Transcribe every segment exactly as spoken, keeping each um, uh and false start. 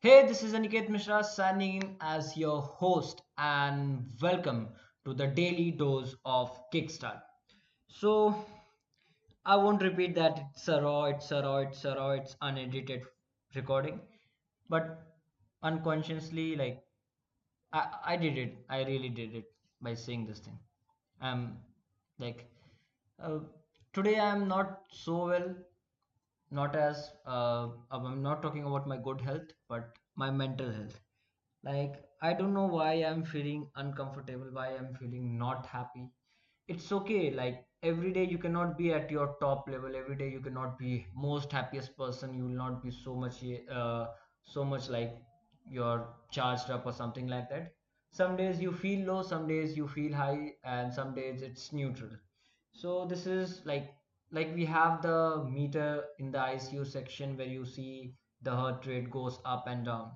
Hey, this is Aniket Mishra signing in as your host, and welcome to the Daily Dose of Kick-start. So, I won't repeat that it's a raw, it's a raw, it's a raw, it's unedited recording, but unconsciously, like I, I did it, I really did it by saying this thing. I'm like, uh, today I'm not so well. Not as uh, I'm not talking about my good health, but my mental health. Like, I don't know why I'm feeling uncomfortable, why I'm feeling not happy. It's okay. Like, every day you cannot be at your top level. Every day you cannot be most happiest person. You will not be so much uh, so much like you're charged up or something like that. Some days you feel low, some days you feel high, and some days it's neutral. So this is like like we have the meter in the I C U section where you see the heart rate goes up and down.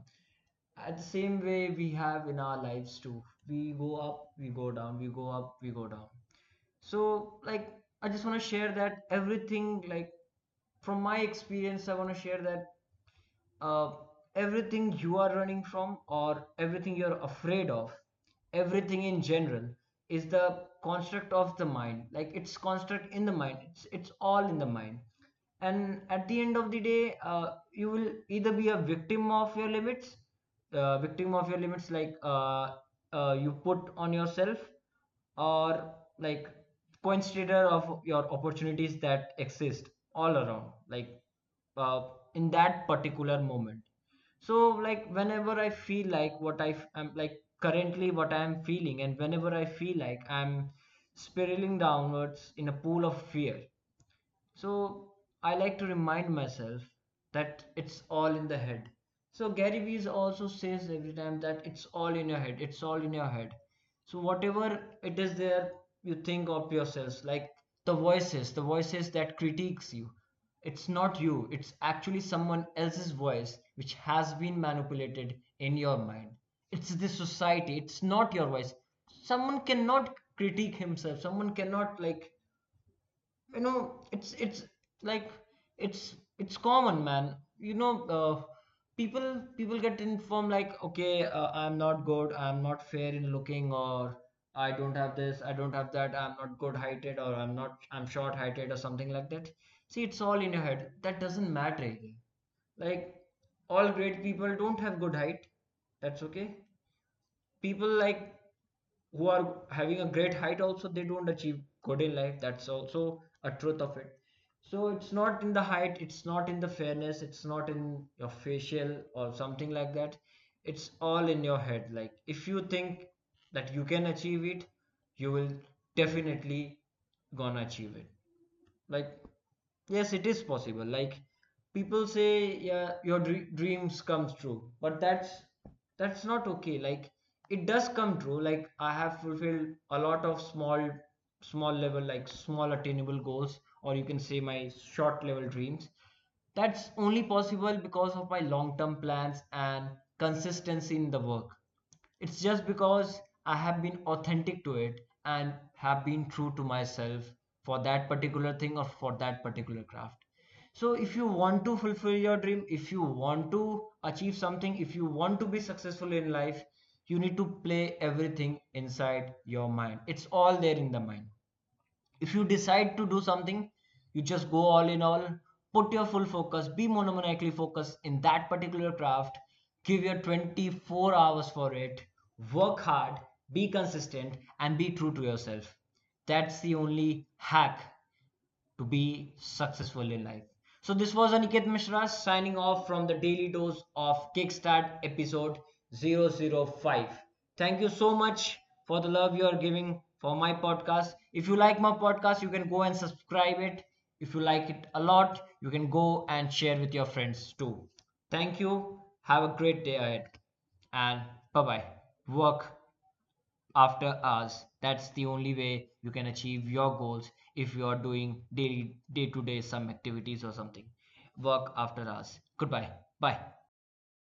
At the same way we have in our lives too. We go up, we go down, we go up, we go down. So like, I just want to share that everything, like from my experience, I want to share that uh, everything you are running from or everything you're afraid of, everything in general is the construct of the mind. Like, it's construct in the mind. It's, it's all in the mind. And at the end of the day, uh, you will either be a victim of your limits, uh, victim of your limits like uh, uh, you put on yourself, or like consider of your opportunities that exist all around, like uh, in that particular moment. So like, whenever I feel like what I am like currently what I am feeling, and whenever I feel like I'm spiraling downwards in a pool of fear, so I like to remind myself that it's all in the head. So Gary Vee also says every time that it's all in your head, it's all in your head. So whatever it is there, you think of yourselves, like the voices, the voices that critiques you. It's not you, it's actually someone else's voice which has been manipulated in your mind. It's the society, it's not your voice. Someone cannot critique himself, someone cannot, like, you know, it's it's like it's it's common, man. You know, uh, people people get informed like, okay, uh, I'm not good, I'm not fair in looking, or I don't have this, I don't have that, I'm not good heighted, or I'm not I'm short heighted, or something like that. See, it's all in your head. That doesn't matter. Like, all great people don't have good height. That's okay. People like who are having a great height also, they don't achieve good in life. That's also a truth of it. So it's not in the height, it's not in the fairness, it's not in your facial or something like that. It's all in your head. Like, if you think that you can achieve it, you will definitely gonna achieve it. Like, yes, it is possible. Like, people say, yeah, your dr- dreams comes true, but that's that's not okay. Like, it does come true. Like, I have fulfilled a lot of small small level, like small attainable goals, or you can say my short level dreams. That's only possible because of my long term plans and consistency in the work. It's just because I have been authentic to it and have been true to myself for that particular thing or for that particular craft. So if you want to fulfill your dream, if you want to achieve something, if you want to be successful in life, you need to play everything inside your mind. It's all there in the mind. If you decide to do something, you just go all in all, put your full focus, be monomaniacally focused in that particular craft, give your twenty-four hours for it, work hard, be consistent, and be true to yourself. That's the only hack to be successful in life. So this was Aniket Mishra signing off from the Daily Dose of Kickstart episode zero zero five. Thank you so much for the love you are giving for my podcast. If you like my podcast, you can go and subscribe it. If you like it a lot, you can go and share with your friends too. Thank you. Have a great day ahead. And bye-bye. Work after hours. That's the only way you can achieve your goals. If you are doing daily, day-to-day some activities or something, work after hours. Goodbye. Bye.